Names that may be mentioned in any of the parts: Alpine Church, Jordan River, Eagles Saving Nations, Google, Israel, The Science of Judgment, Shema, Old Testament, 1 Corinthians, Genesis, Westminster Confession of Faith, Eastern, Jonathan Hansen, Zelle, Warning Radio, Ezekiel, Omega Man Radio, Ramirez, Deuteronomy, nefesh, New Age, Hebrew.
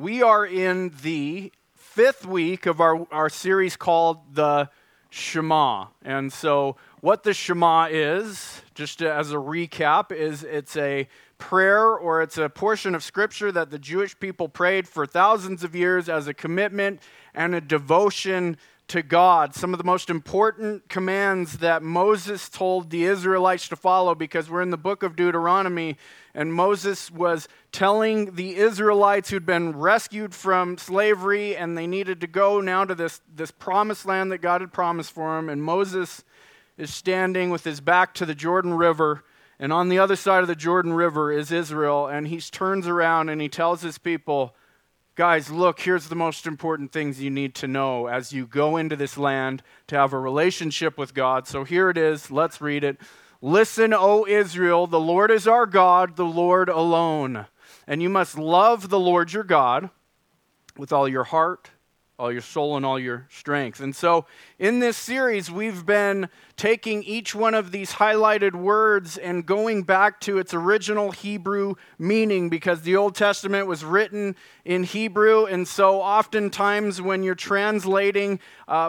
We are in the fifth week of our series called the Shema. And so what the Shema is, just as a recap, is it's a prayer or it's a portion of Scripture that the Jewish people prayed for thousands of years as a commitment and a devotion to God. Some of the most important commands that Moses told the Israelites to follow, because we're in the book of Deuteronomy, and Moses was telling the Israelites who'd been rescued from slavery and they needed to go now to this promised land that God had promised for them. And Moses is standing with his back to the Jordan River, and on the other side of the Jordan River is Israel, and he turns around and he tells his people, guys, look, here's the most important things you need to know as you go into this land to have a relationship with God. So here it is. Let's read it. Listen, O Israel, the Lord is our God, the Lord alone. And you must love the Lord your God with all your heart, all your soul, and all your strength. And so in this series, we've been taking each one of these highlighted words and going back to its original Hebrew meaning, because the Old Testament was written in Hebrew, and so oftentimes when you're translating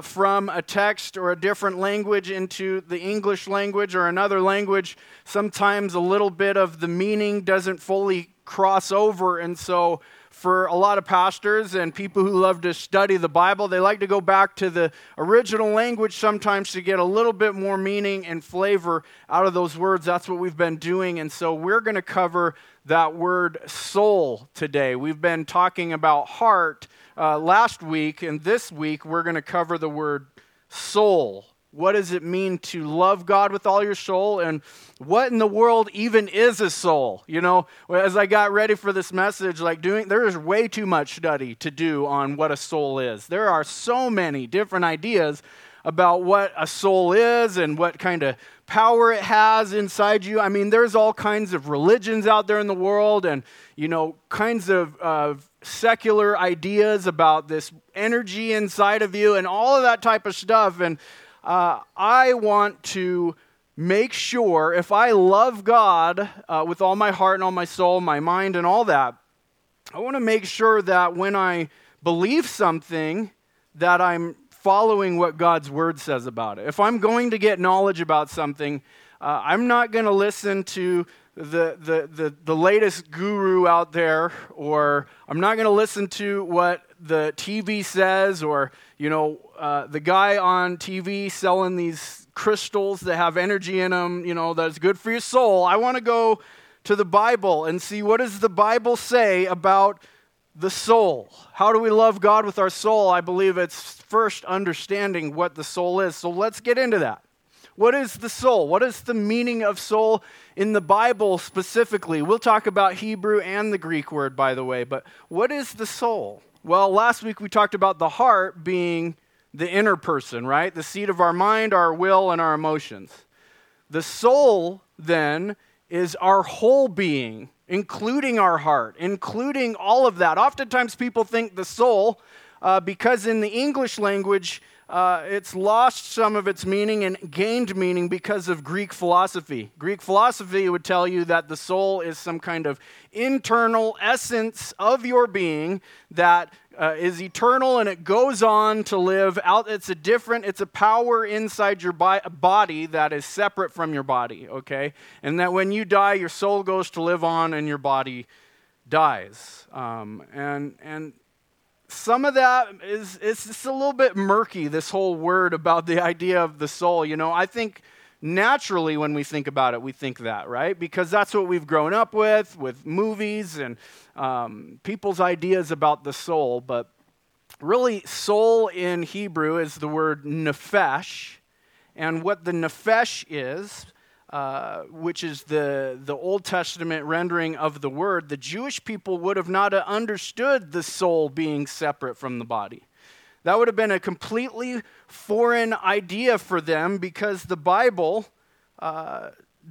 from a text or a different language into the English language or another language, sometimes a little bit of the meaning doesn't fully cross over, and so for a lot of pastors and people who love to study the Bible, they like to go back to the original language sometimes to get a little bit more meaning and flavor out of those words. That's what we've been doing. And so we're going to cover that word soul today. We've been talking about heart last week, and this week we're going to cover the word soul. What does it mean to love God with all your soul? And what in the world even is a soul? You know, as I got ready for this message, there is way too much study to do on what a soul is. There are so many different ideas about what a soul is and what kind of power it has inside you. I mean, there's all kinds of religions out there in the world and, you know, kinds of secular ideas about this energy inside of you and all of that type of stuff. And I want to make sure, if I love God with all my heart and all my soul, my mind and all that, I want to make sure that when I believe something, that I'm following what God's word says about it. If I'm going to get knowledge about something, I'm not going to listen to the latest guru out there, or I'm not going to listen to what the TV says, or, you know, the guy on TV selling these crystals that have energy in them, you know, that's good for your soul. I want to go to the Bible and see, what does the Bible say about the soul? How do we love God with our soul? I believe it's first understanding what the soul is. So let's get into that. What is the soul? What is the meaning of soul in the Bible specifically? We'll talk about Hebrew and the Greek word, by the way, but what is the soul? Well, last week we talked about the heart being the inner person, right? The seat of our mind, our will, and our emotions. The soul, then, is our whole being, including our heart, including all of that. Oftentimes people think the soul, because in the English language, it's lost some of its meaning and gained meaning because of Greek philosophy. Greek philosophy would tell you that the soul is some kind of internal essence of your being that is eternal, and it goes on to live out. It's a power inside your body that is separate from your body, okay? And that when you die, your soul goes to live on and your body dies. Some of that is, it's just a little bit murky, this whole word about the idea of the soul. You know, I think naturally when we think about it, we think that, right? Because that's what we've grown up with movies and people's ideas about the soul. But really, soul in Hebrew is the word nefesh. And what the nefesh is, which is the Old Testament rendering of the word, the Jewish people would have not understood the soul being separate from the body. That would have been a completely foreign idea for them, because the Bible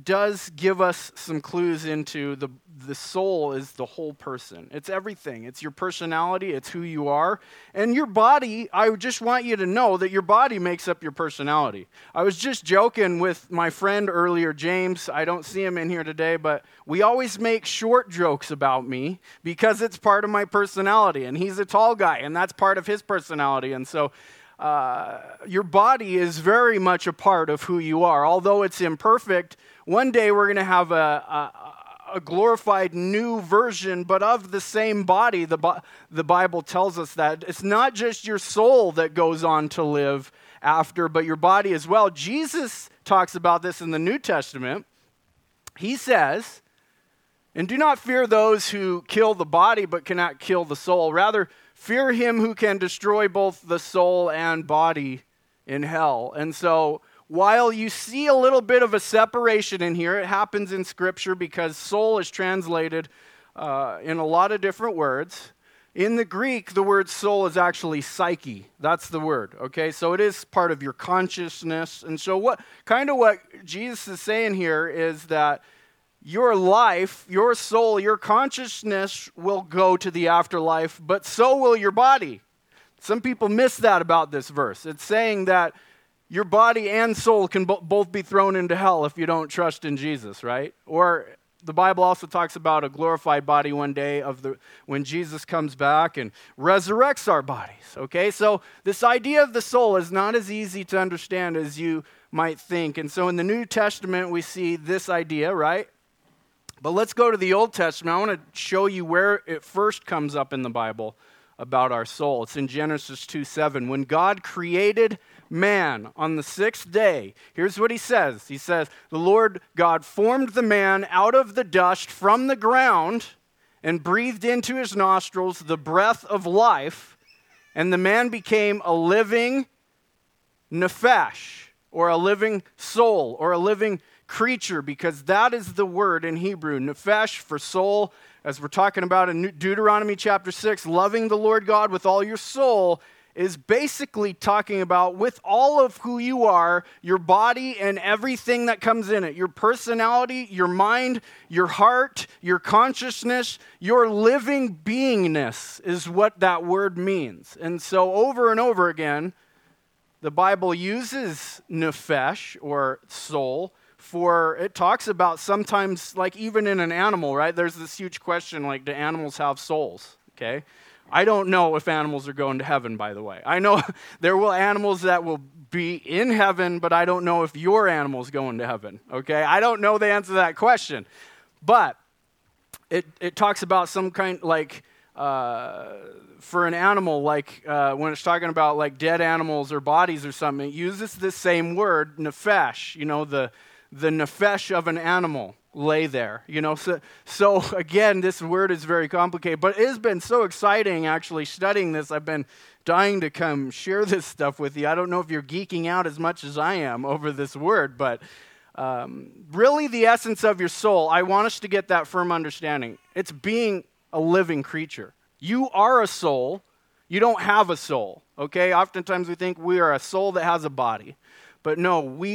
does give us some clues into the soul is the whole person. It's everything. It's your personality. It's who you are. And your body, I just want you to know that your body makes up your personality. I was just joking with my friend earlier, James. I don't see him in here today, but we always make short jokes about me because it's part of my personality. And he's a tall guy, and that's part of his personality. And so your body is very much a part of who you are. Although it's imperfect, one day we're going to have a glorified new version, but of the same body. The Bible tells us that. It's not just your soul that goes on to live after, but your body as well. Jesus talks about this in the New Testament. He says, "And do not fear those who kill the body, but cannot kill the soul. Rather, fear him who can destroy both the soul and body in hell." And so while you see a little bit of a separation in here, it happens in Scripture because soul is translated in a lot of different words. In the Greek, the word soul is actually psyche. That's the word, okay? So it is part of your consciousness. And so what Jesus is saying here is that your life, your soul, your consciousness will go to the afterlife, but so will your body. Some people miss that about this verse. It's saying that your body and soul can both be thrown into hell if you don't trust in Jesus, right? Or the Bible also talks about a glorified body one day when Jesus comes back and resurrects our bodies, okay? So this idea of the soul is not as easy to understand as you might think. And so in the New Testament, we see this idea, right? But let's go to the Old Testament. I want to show you where it first comes up in the Bible about our soul. It's in Genesis 2:7. When God created man on the sixth day, here's what he says. He says, "The Lord God formed the man out of the dust from the ground and breathed into his nostrils the breath of life, and the man became a living nefesh," or a living soul, or a living creature, because that is the word in Hebrew, nefesh, for soul, as we're talking about in Deuteronomy chapter 6, loving the Lord God with all your soul is basically talking about with all of who you are, your body and everything that comes in it, your personality, your mind, your heart, your consciousness, your living beingness is what that word means. And so over and over again, the Bible uses nefesh, or soul, for it talks about sometimes, like even in an animal, right? There's this huge question, like, do animals have souls? Okay, I don't know if animals are going to heaven, by the way. I know there will animals that will be in heaven, but I don't know if your animal's going to heaven. Okay, I don't know the answer to that question, but it talks about some kind, like, for an animal, like when it's talking about like dead animals or bodies or something, it uses this same word, nefesh. You know, the nefesh of an animal lay there, you know. So again, this word is very complicated, but it has been so exciting actually studying this. I've been dying to come share this stuff with you. I don't know if you're geeking out as much as I am over this word, but really the essence of your soul, I want us to get that firm understanding. It's being a living creature. You are a soul. You don't have a soul, okay? Oftentimes we think we are a soul that has a body. But no, we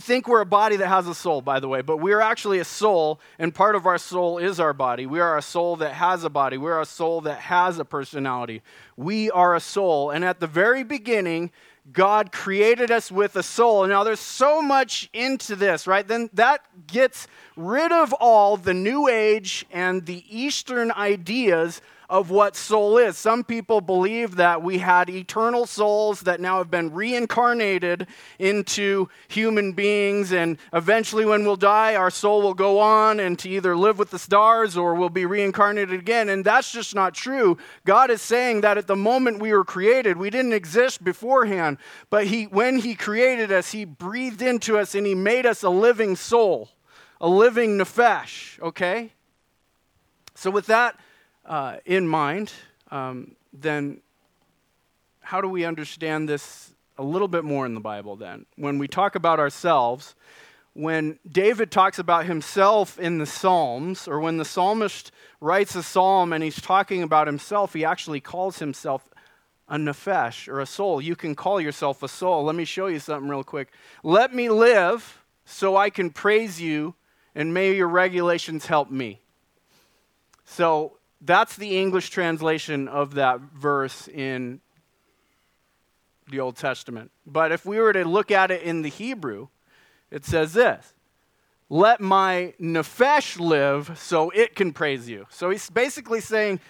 think we're a body that has a soul, by the way, but we're actually a soul, and part of our soul is our body. We are a soul that has a body. We're a soul that has a personality. We are a soul, and at the very beginning, God created us with a soul. Now, there's so much into this, right? Then that gets rid of all the New Age and the Eastern ideas of what soul is. Some people believe that we had eternal souls that now have been reincarnated into human beings, and eventually when we'll die, our soul will go on and to either live with the stars or we'll be reincarnated again, and that's just not true. God is saying that at the moment we were created, we didn't exist beforehand, but when he created us, he breathed into us and he made us a living soul, a living nefesh, okay? So with that in mind, then how do we understand this a little bit more in the Bible then? When we talk about ourselves, when David talks about himself in the Psalms, or when the psalmist writes a psalm and he's talking about himself, he actually calls himself a nefesh, or a soul. You can call yourself a soul. Let me show you something real quick. Let me live, so I can praise you, and may your regulations help me. So that's the English translation of that verse in the Old Testament. But if we were to look at it in the Hebrew, it says this: let my nefesh live so it can praise you. So he's basically saying,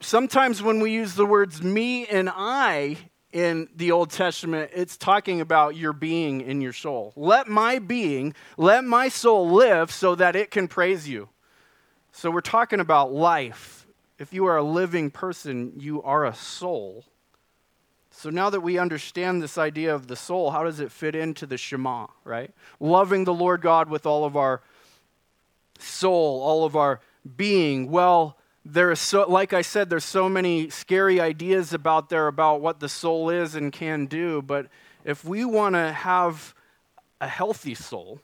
sometimes when we use the words me and I in the Old Testament, it's talking about your being in your soul. Let my being, let my soul live so that it can praise you. So we're talking about life. If you are a living person, you are a soul. So now that we understand this idea of the soul, how does it fit into the Shema, right? Loving the Lord God with all of our soul, all of our being. Well, there is so, like I said, there's so many scary ideas about there about what the soul is and can do, but if we want to have a healthy soul,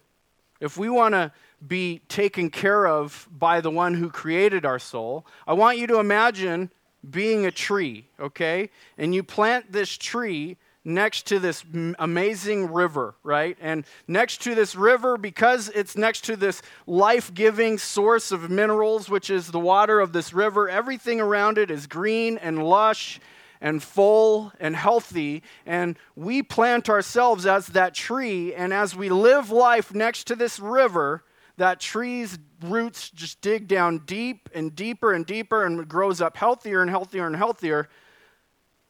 if we want to be taken care of by the one who created our soul, I want you to imagine being a tree, okay? And you plant this tree next to this amazing river, right? And next to this river, because it's next to this life-giving source of minerals, which is the water of this river, everything around it is green and lush and full and healthy, and we plant ourselves as that tree, and as we live life next to this river, that tree's roots just dig down deep and deeper and deeper, and it grows up healthier and healthier and healthier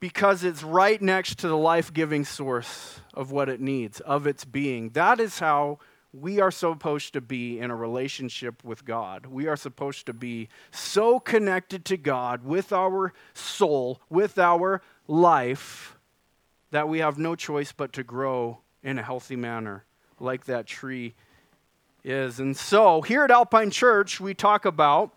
because it's right next to the life-giving source of what it needs, of its being. That is how we are supposed to be in a relationship with God. We are supposed to be so connected to God with our soul, with our life, that we have no choice but to grow in a healthy manner like that tree is. And so here at Alpine Church, we talk about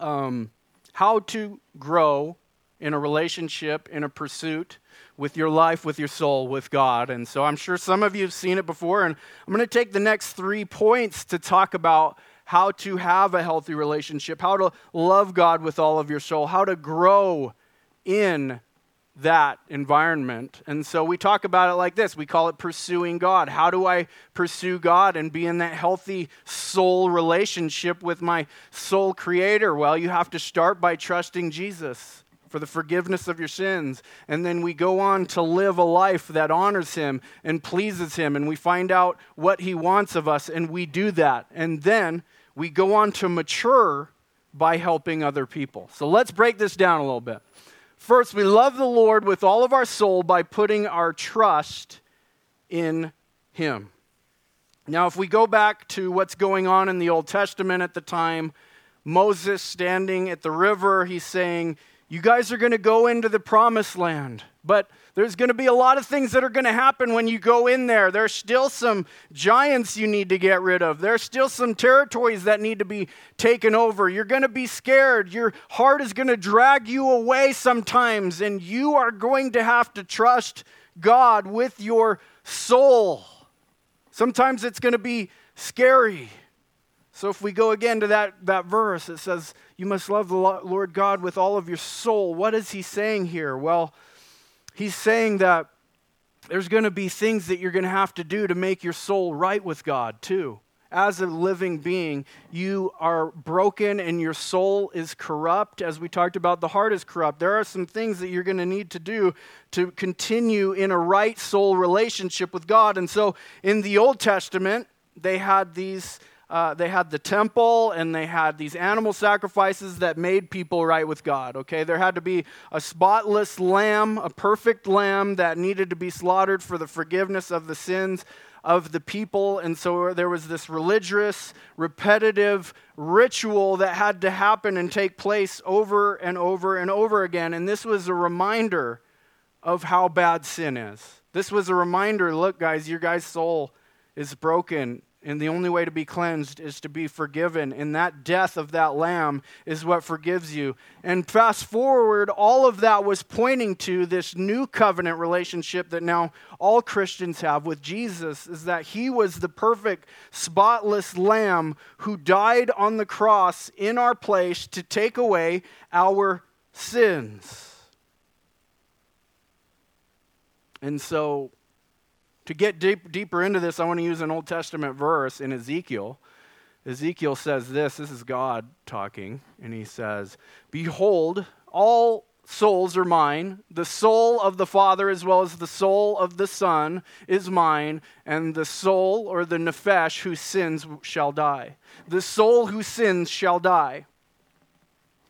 how to grow in a relationship, in a pursuit with your life, with your soul, with God. And so I'm sure some of you have seen it before, and I'm going to take the next 3 points to talk about how to have a healthy relationship, how to love God with all of your soul, how to grow in that environment. And so we talk about it like this. We call it pursuing God. How do I pursue God and be in that healthy soul relationship with my soul creator? Well, you have to start by trusting Jesus for the forgiveness of your sins. And then we go on to live a life that honors him and pleases him. And we find out what he wants of us, and we do that. And then we go on to mature by helping other people. So let's break this down a little bit. First, we love the Lord with all of our soul by putting our trust in him. Now, if we go back to what's going on in the Old Testament at the time, Moses standing at the river, he's saying, you guys are going to go into the promised land, but there's going to be a lot of things that are going to happen when you go in there. There's still some giants you need to get rid of. There's still some territories that need to be taken over. You're going to be scared. Your heart is going to drag you away sometimes, and you are going to have to trust God with your soul. Sometimes it's going to be scary. So if we go again to that verse, it says, you must love the Lord God with all of your soul. What is he saying here? Well, he's saying that there's going to be things that you're going to have to do to make your soul right with God, too. As a living being, you are broken and your soul is corrupt. As we talked about, the heart is corrupt. There are some things that you're going to need to do to continue in a right soul relationship with God. And so in the Old Testament, they had the temple, and they had these animal sacrifices that made people right with God, okay? There had to be a spotless lamb, a perfect lamb that needed to be slaughtered for the forgiveness of the sins of the people. And so there was this religious, repetitive ritual that had to happen and take place over and over and over again. And this was a reminder of how bad sin is. This was a reminder, look, guys, your guys' soul is broken. And the only way to be cleansed is to be forgiven. And that death of that lamb is what forgives you. And fast forward, all of that was pointing to this new covenant relationship that now all Christians have with Jesus, is that he was the perfect, spotless lamb who died on the cross in our place to take away our sins. And so To get deeper into this, I want to use an Old Testament verse in Ezekiel. Ezekiel says this is God talking, and he says, "Behold, all souls are mine, the soul of the Father as well as the soul of the Son is mine, and the soul, or the nefesh, who sins shall die. The soul who sins shall die."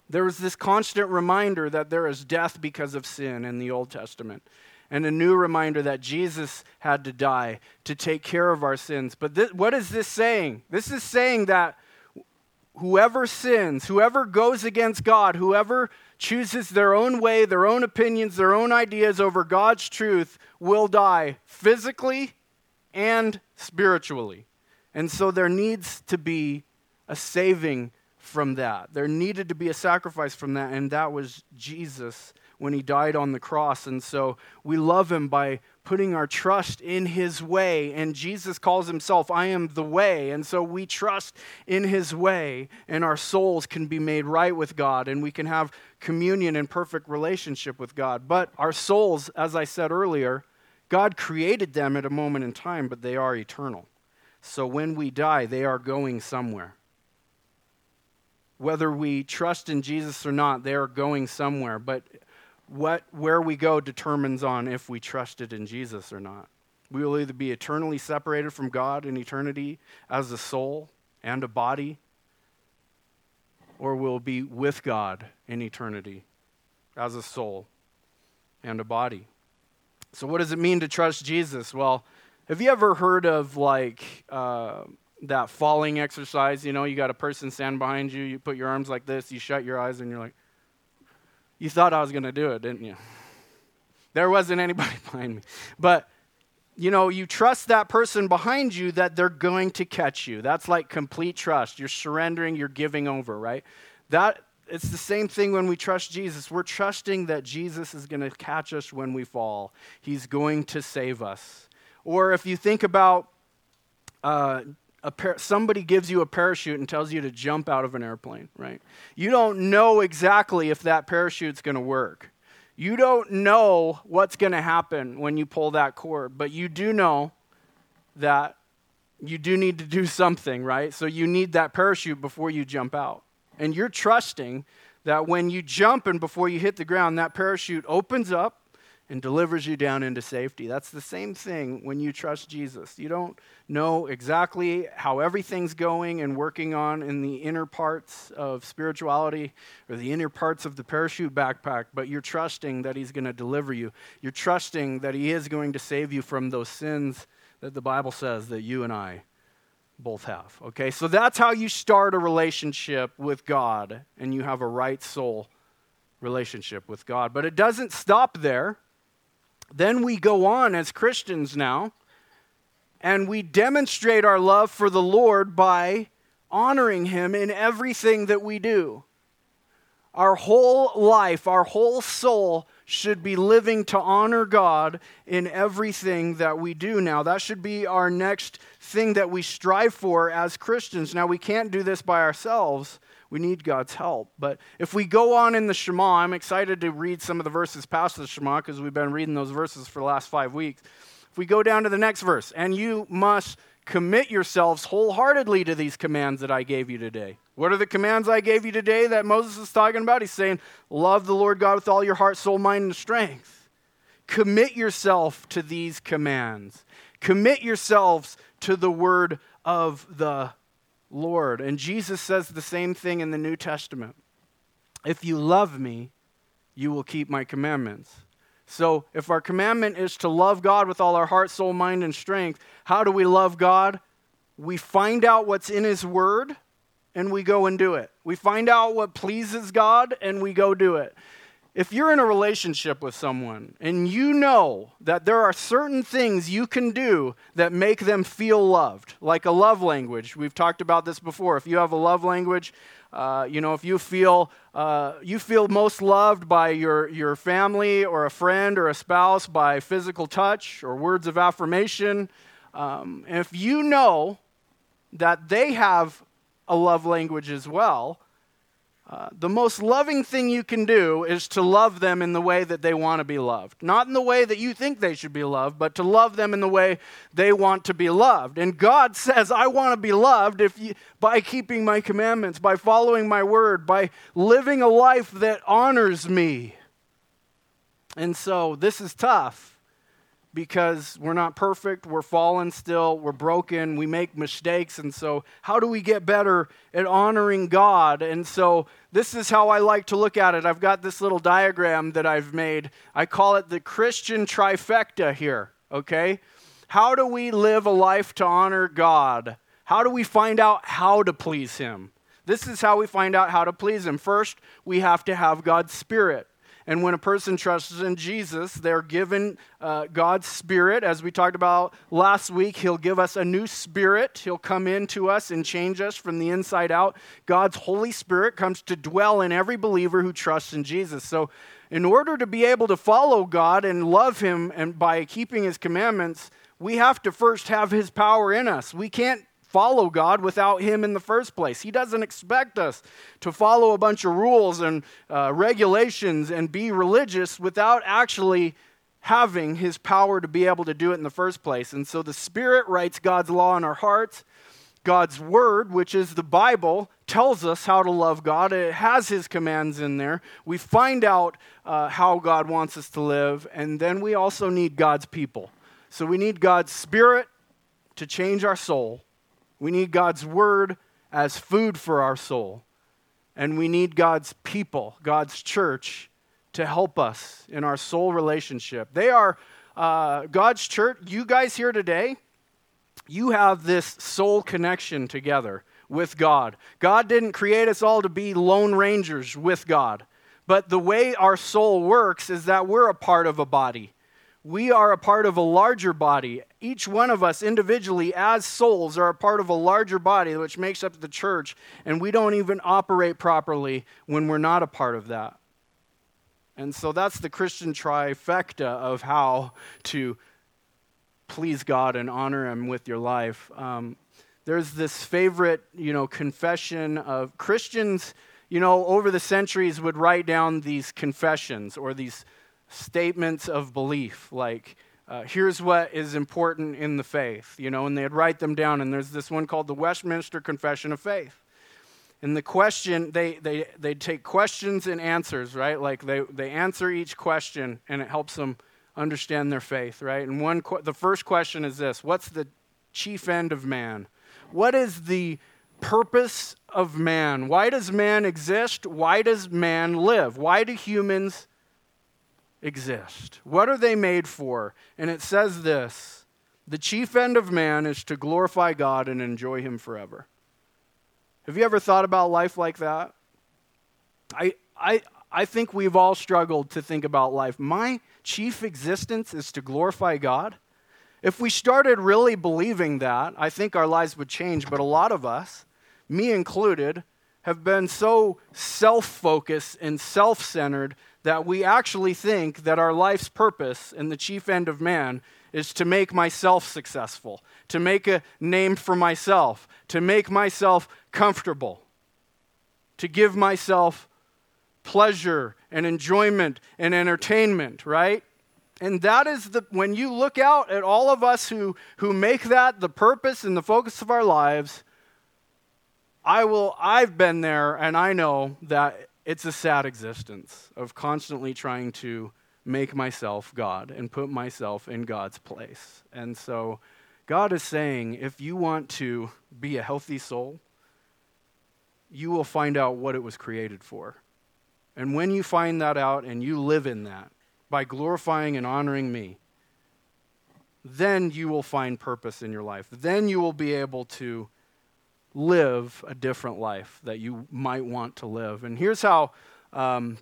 There is this constant reminder that there is death because of sin in the Old Testament, and a new reminder that Jesus had to die to take care of our sins. But what is this saying? This is saying that whoever sins, whoever goes against God, whoever chooses their own way, their own opinions, their own ideas over God's truth, will die physically and spiritually. And so there needs to be a saving from that. There needed to be a sacrifice from that, and that was Jesus when he died on the cross. And so we love him by putting our trust in his way. And Jesus calls himself, "I am the way." And so we trust in his way, and our souls can be made right with God, and we can have communion and perfect relationship with God. But our souls, as I said earlier, God created them at a moment in time, but they are eternal. So when we die, they are going somewhere. Whether we trust in Jesus or not, they are going somewhere. But where we go determines on if we trusted in Jesus or not. We will either be eternally separated from God in eternity as a soul and a body, or we'll be with God in eternity as a soul and a body. So what does it mean to trust Jesus? Well, have you ever heard of that falling exercise? You know, you got a person stand behind you, you put your arms like this, you shut your eyes, and you're like, "You thought I was going to do it, didn't you? There wasn't anybody behind me." But, you know, you trust that person behind you that they're going to catch you. That's like complete trust. You're surrendering, you're giving over, right? It's the same thing when we trust Jesus. We're trusting that Jesus is going to catch us when we fall. He's going to save us. Or if you think about somebody gives you a parachute and tells you to jump out of an airplane, right? You don't know exactly if that parachute's going to work. You don't know what's going to happen when you pull that cord, but you do know that you do need to do something, right? So you need that parachute before you jump out. And you're trusting that when you jump and before you hit the ground, that parachute opens up and delivers you down into safety. That's the same thing when you trust Jesus. You don't know exactly how everything's going and working on in the inner parts of spirituality or the inner parts of the parachute backpack, but you're trusting that he's going to deliver you. You're trusting that he is going to save you from those sins that the Bible says that you and I both have. Okay, so that's how you start a relationship with God, and you have a right soul relationship with God. But it doesn't stop there. Then we go on as Christians now, and we demonstrate our love for the Lord by honoring him in everything that we do. Our whole life, our whole soul should be living to honor God in everything that we do now. That should be our next thing that we strive for as Christians. Now, we can't do this by ourselves. We need God's help. But if we go on in the Shema, I'm excited to read some of the verses past the Shema because we've been reading those verses for the last 5 weeks. If we go down to the next verse, "And you must commit yourselves wholeheartedly to these commands that I gave you today." What are the commands I gave you today that Moses is talking about? He's saying, love the Lord God with all your heart, soul, mind, and strength. Commit yourself to these commands. Commit yourselves to the word of the Lord. And Jesus says the same thing in the New Testament. "If you love me, you will keep my commandments." So if our commandment is to love God with all our heart, soul, mind, and strength, how do we love God? We find out what's in his word and we go and do it. We find out what pleases God and we go do it. If you're in a relationship with someone and you know that there are certain things you can do that make them feel loved, like a love language. We've talked about this before. If you have a love language, if you feel most loved by your family or a friend or a spouse by physical touch or words of affirmation, if you know that they have a love language as well, The most loving thing you can do is to love them in the way that they want to be loved. Not in the way that you think they should be loved, but to love them in the way they want to be loved. And God says, I want to be loved by keeping my commandments, by following my word, by living a life that honors me. And so this is tough because we're not perfect, we're fallen still, we're broken, we make mistakes, and so how do we get better at honoring God? And so this is how I like to look at it. I've got this little diagram that I've made. I call it the Christian trifecta here, okay? How do we live a life to honor God? How do we find out how to please Him? This is how we find out how to please Him. First, we have to have God's Spirit. And when a person trusts in Jesus, they're given God's Spirit. As we talked about last week, He'll give us a new spirit. He'll come into us and change us from the inside out. God's Holy Spirit comes to dwell in every believer who trusts in Jesus. So in order to be able to follow God and love Him and by keeping His commandments, we have to first have His power in us. We can't follow God without Him in the first place. He doesn't expect us to follow a bunch of rules and regulations and be religious without actually having His power to be able to do it in the first place. And so the Spirit writes God's law in our hearts. God's Word, which is the Bible, tells us how to love God. It has His commands in there. We find out how God wants us to live, and then we also need God's people. So we need God's Spirit to change our soul. We need God's Word as food for our soul. And we need God's people, God's church, to help us in our soul relationship. They are God's church. You guys here today, you have this soul connection together with God. God didn't create us all to be lone rangers with God. But the way our soul works is that we're a part of a body. We are a part of a larger body. Each one of us individually as souls are a part of a larger body, which makes up the church, and we don't even operate properly when we're not a part of that. And so that's the Christian trifecta of how to please God and honor Him with your life. There's this favorite, confession of Christians, over the centuries would write down these confessions or these statements of belief, like here's what is important in the faith, and they'd write them down. And there's this one called the Westminster Confession of Faith. And the question, they take questions and answers, right? Like they answer each question, and it helps them understand their faith, right? And the first question is this: what's the chief end of man? What is the purpose of man? Why does man exist? Why does man live? Why do humans exist? What are they made for? And it says this: the chief end of man is to glorify God and enjoy Him forever. Have you ever thought about life like that? I think we've all struggled to think about life. My chief existence is to glorify God. If we started really believing that, I think our lives would change. But a lot of us, me included, have been so self-focused and self-centered that we actually think that our life's purpose and the chief end of man is to make myself successful, to make a name for myself, to make myself comfortable, to give myself pleasure and enjoyment and entertainment, right? And that is when you look out at all of us who make that the purpose and the focus of our lives, I've been there, and I know that it's a sad existence of constantly trying to make myself God and put myself in God's place. And so God is saying, if you want to be a healthy soul, you will find out what it was created for. And when you find that out and you live in that by glorifying and honoring me, then you will find purpose in your life. Then you will be able to live a different life that you might want to live. And here's how 1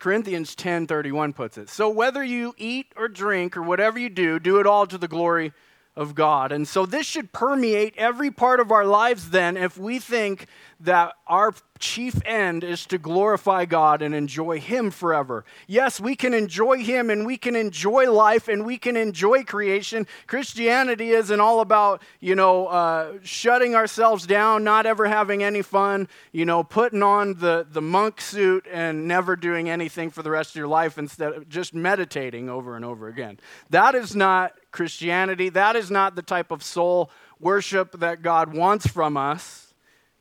Corinthians 10:31 puts it. So whether you eat or drink or whatever you do, do it all to the glory of God. And so this should permeate every part of our lives then if we think that our chief end is to glorify God and enjoy Him forever. Yes, we can enjoy Him and we can enjoy life and we can enjoy creation. Christianity isn't all about, shutting ourselves down, not ever having any fun, putting on the monk suit and never doing anything for the rest of your life instead of just meditating over and over again. That is not Christianity. That is not the type of soul worship that God wants from us.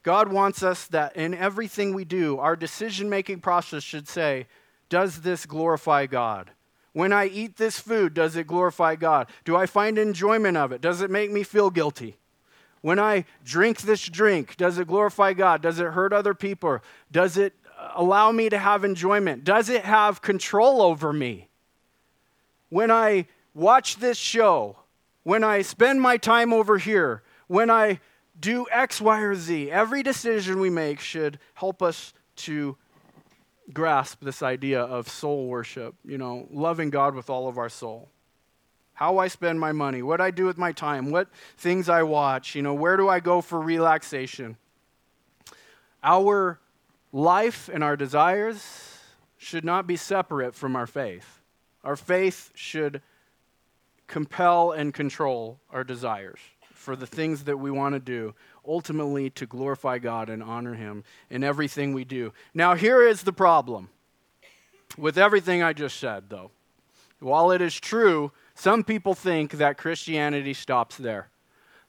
God wants us that in everything we do, our decision-making process should say, does this glorify God? When I eat this food, does it glorify God? Do I find enjoyment of it? Does it make me feel guilty? When I drink this drink, does it glorify God? Does it hurt other people? Does it allow me to have enjoyment? Does it have control over me? When I watch this show, when I spend my time over here, when I do X, Y, or Z, every decision we make should help us to grasp this idea of soul worship, loving God with all of our soul. How I spend my money, what I do with my time, what things I watch, where do I go for relaxation. Our life and our desires should not be separate from our faith. Our faith should compel and control our desires for the things that we want to do, ultimately to glorify God and honor Him in everything we do. Now, here is the problem with everything I just said, though. While it is true, some people think that Christianity stops there,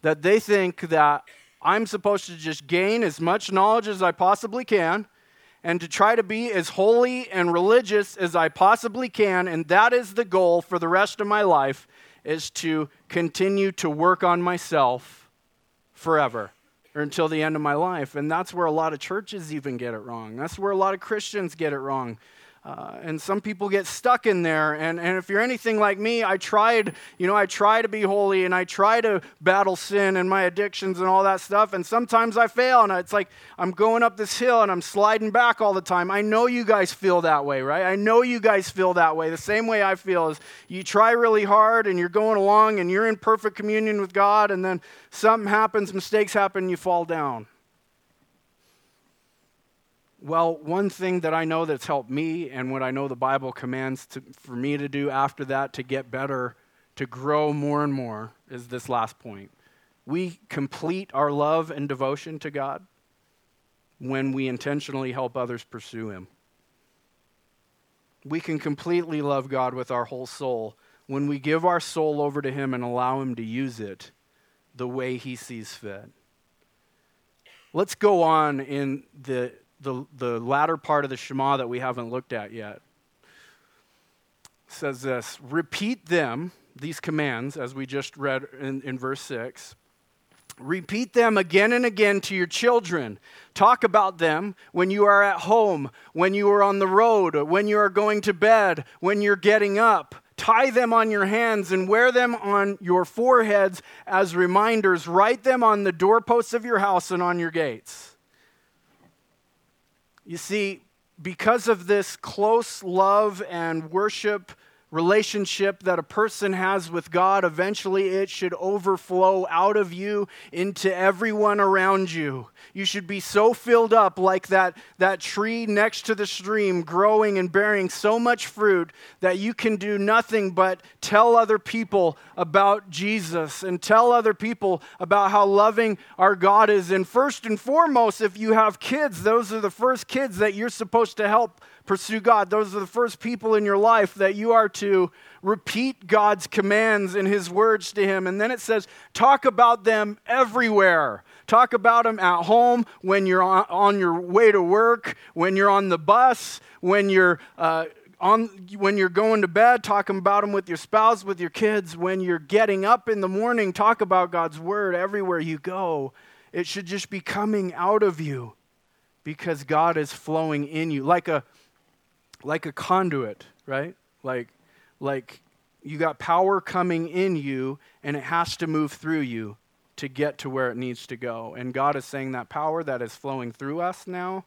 that they think that I'm supposed to just gain as much knowledge as I possibly can and to try to be as holy and religious as I possibly can, and that is the goal for the rest of my life, is to continue to work on myself forever or until the end of my life. And that's where a lot of churches even get it wrong. That's where a lot of Christians get it wrong. And some people get stuck in there. And if you're anything like me, I try to be holy and I try to battle sin and my addictions and all that stuff. And sometimes I fail. And it's like I'm going up this hill and I'm sliding back all the time. I know you guys feel that way, right? I know you guys feel that way. The same way I feel is you try really hard and you're going along and you're in perfect communion with God. And then something happens, mistakes happen, and you fall down. Well, one thing that I know that's helped me and what I know the Bible commands for me to do after that to get better, to grow more and more, is this last point. We complete our love and devotion to God when we intentionally help others pursue Him. We can completely love God with our whole soul when we give our soul over to Him and allow Him to use it the way He sees fit. Let's go on in the latter part of the Shema that we haven't looked at yet. It says this, repeat them, these commands, as we just read in verse 6. Repeat them again and again to your children. Talk about them when you are at home, when you are on the road, when you are going to bed, when you're getting up. Tie them on your hands and wear them on your foreheads as reminders. Write them on the doorposts of your house and on your gates. You see, because of this close love and worship relationship that a person has with God, eventually it should overflow out of you into everyone around you. You should be so filled up like that tree next to the stream, growing and bearing so much fruit that you can do nothing but tell other people about Jesus and tell other people about how loving our God is. And first and foremost, if you have kids, those are the first kids that you're supposed to help pursue God. Those are the first people in your life that you are to repeat God's commands and His words to Him. And then it says, talk about them everywhere. Talk about them at home, when you're on your way to work, when you're on the bus, when you're going to bed. Talk about them with your spouse, with your kids. When you're getting up in the morning, talk about God's word everywhere you go. It should just be coming out of you because God is flowing in you like a conduit, right? Like you got power coming in you and it has to move through you to get to where it needs to go. And God is saying that power that is flowing through us now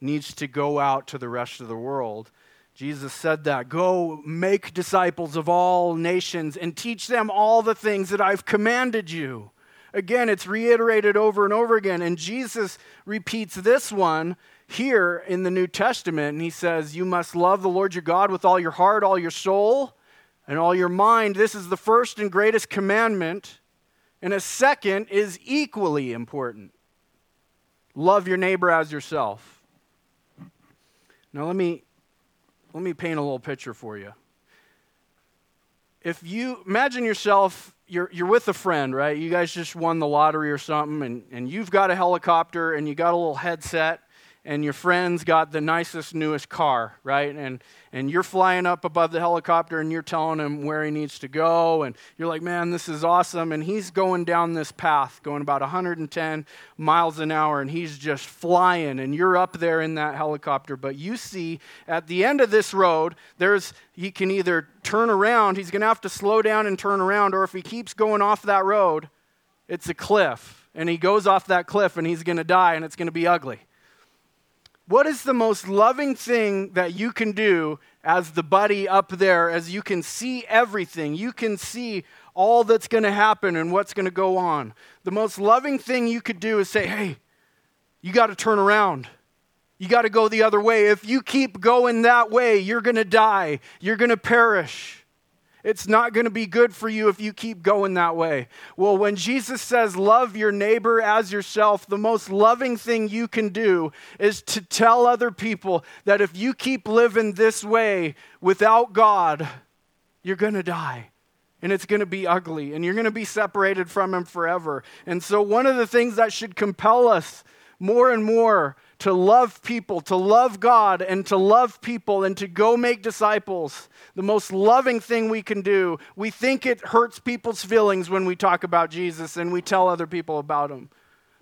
needs to go out to the rest of the world. Jesus said that, go make disciples of all nations and teach them all the things that I've commanded you. Again, it's reiterated over and over again. And Jesus repeats this one here in the New Testament, and he says, you must love the Lord your God with all your heart, all your soul, and all your mind. This is the first and greatest commandment, and a second is equally important. Love your neighbor as yourself. Now let me paint a little picture for you. If you imagine yourself, you're with a friend, right? You guys just won the lottery or something, and you've got a helicopter and you got a little headset, and your friend's got the nicest, newest car, right? And you're flying up above the helicopter and you're telling him where he needs to go, and you're like, man, this is awesome. And he's going down this path, going about 110 miles an hour, and he's just flying, and you're up there in that helicopter. But you see at the end of this road, he can either turn around, he's going to have to slow down and turn around, or if he keeps going off that road, it's a cliff. And he goes off that cliff and he's going to die, and it's going to be ugly. What is the most loving thing that you can do as the buddy up there, as you can see everything? You can see all that's going to happen and what's going to go on. The most loving thing you could do is say, hey, you got to turn around. You got to go the other way. If you keep going that way, you're going to die. You're going to perish. It's not going to be good for you if you keep going that way. Well, when Jesus says, love your neighbor as yourself, the most loving thing you can do is to tell other people that if you keep living this way without God, you're going to die. And it's going to be ugly. And you're going to be separated from him forever. And so one of the things that should compel us more and more to love people, to love God, and to love people, and to go make disciples. The most loving thing we can do. We think it hurts people's feelings when we talk about Jesus and we tell other people about him.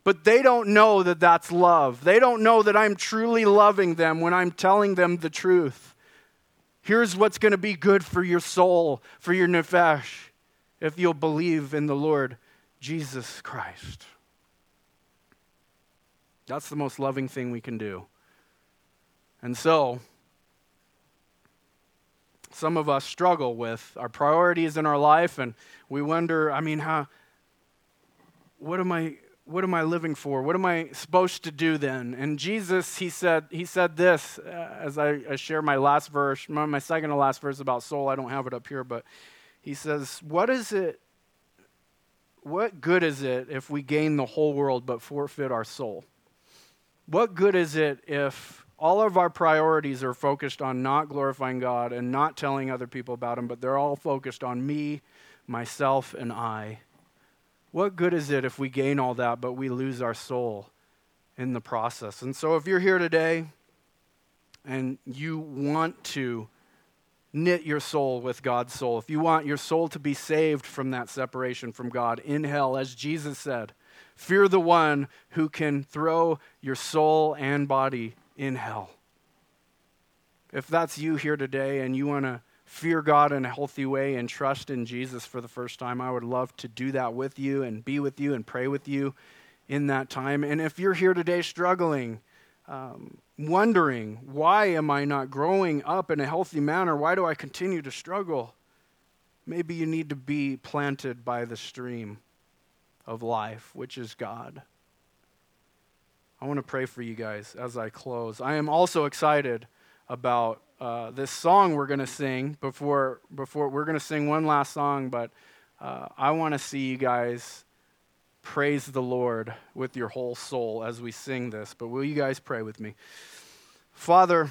But they don't know that that's love. They don't know that I'm truly loving them when I'm telling them the truth. Here's what's going to be good for your soul, for your nefesh, if you'll believe in the Lord Jesus Christ. That's the most loving thing we can do. And so, some of us struggle with our priorities in our life, and we wonder, what am I living for? What am I supposed to do then? And Jesus, he said this, as I share my last verse, my second to last verse about soul. I don't have it up here, but he says, what good is it if we gain the whole world but forfeit our soul? What good is it if all of our priorities are focused on not glorifying God and not telling other people about him, but they're all focused on me, myself, and I? What good is it if we gain all that, but we lose our soul in the process? And so if you're here today and you want to knit your soul with God's soul, if you want your soul to be saved from that separation from God in hell, as Jesus said, fear the one who can throw your soul and body in hell. If that's you here today and you want to fear God in a healthy way and trust in Jesus for the first time, I would love to do that with you and be with you and pray with you in that time. And if you're here today struggling, wondering, why am I not growing up in a healthy manner? Why do I continue to struggle? Maybe you need to be planted by the stream of life, which is God. I want to pray for you guys as I close. I am also excited about this song we're going to sing. Before we're going to sing one last song, but I want to see you guys praise the Lord with your whole soul as we sing this. But will you guys pray with me? Father,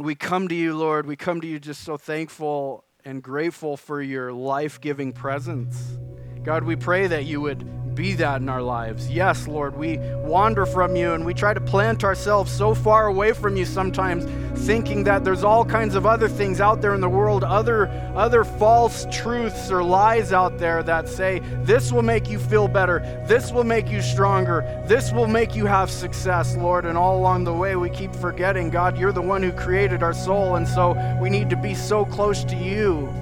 we come to you, Lord. We come to you just so thankful and grateful for your life-giving presence. God, we pray that you would be that in our lives. Yes, Lord, we wander from you and we try to plant ourselves so far away from you sometimes, thinking that there's all kinds of other things out there in the world, other false truths or lies out there that say, this will make you feel better, this will make you stronger, this will make you have success, Lord. And all along the way, we keep forgetting, God, you're the one who created our soul, and so we need to be so close to you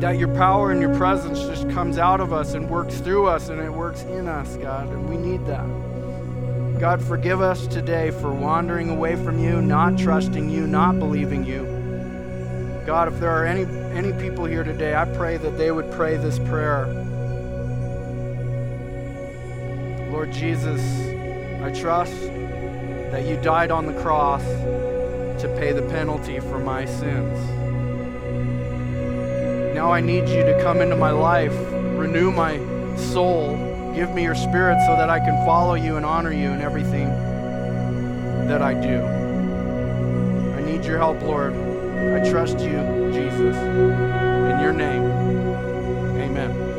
that your power and your presence just comes out of us and works through us and it works in us, God, and we need that. God, forgive us today for wandering away from you, not trusting you, not believing you. God, if there are any people here today, I pray that they would pray this prayer. Lord Jesus, I trust that you died on the cross to pay the penalty for my sins. Now I need you to come into my life, renew my soul, give me your spirit so that I can follow you and honor you in everything that I do. I need your help, Lord. I trust you, Jesus. In your name, amen.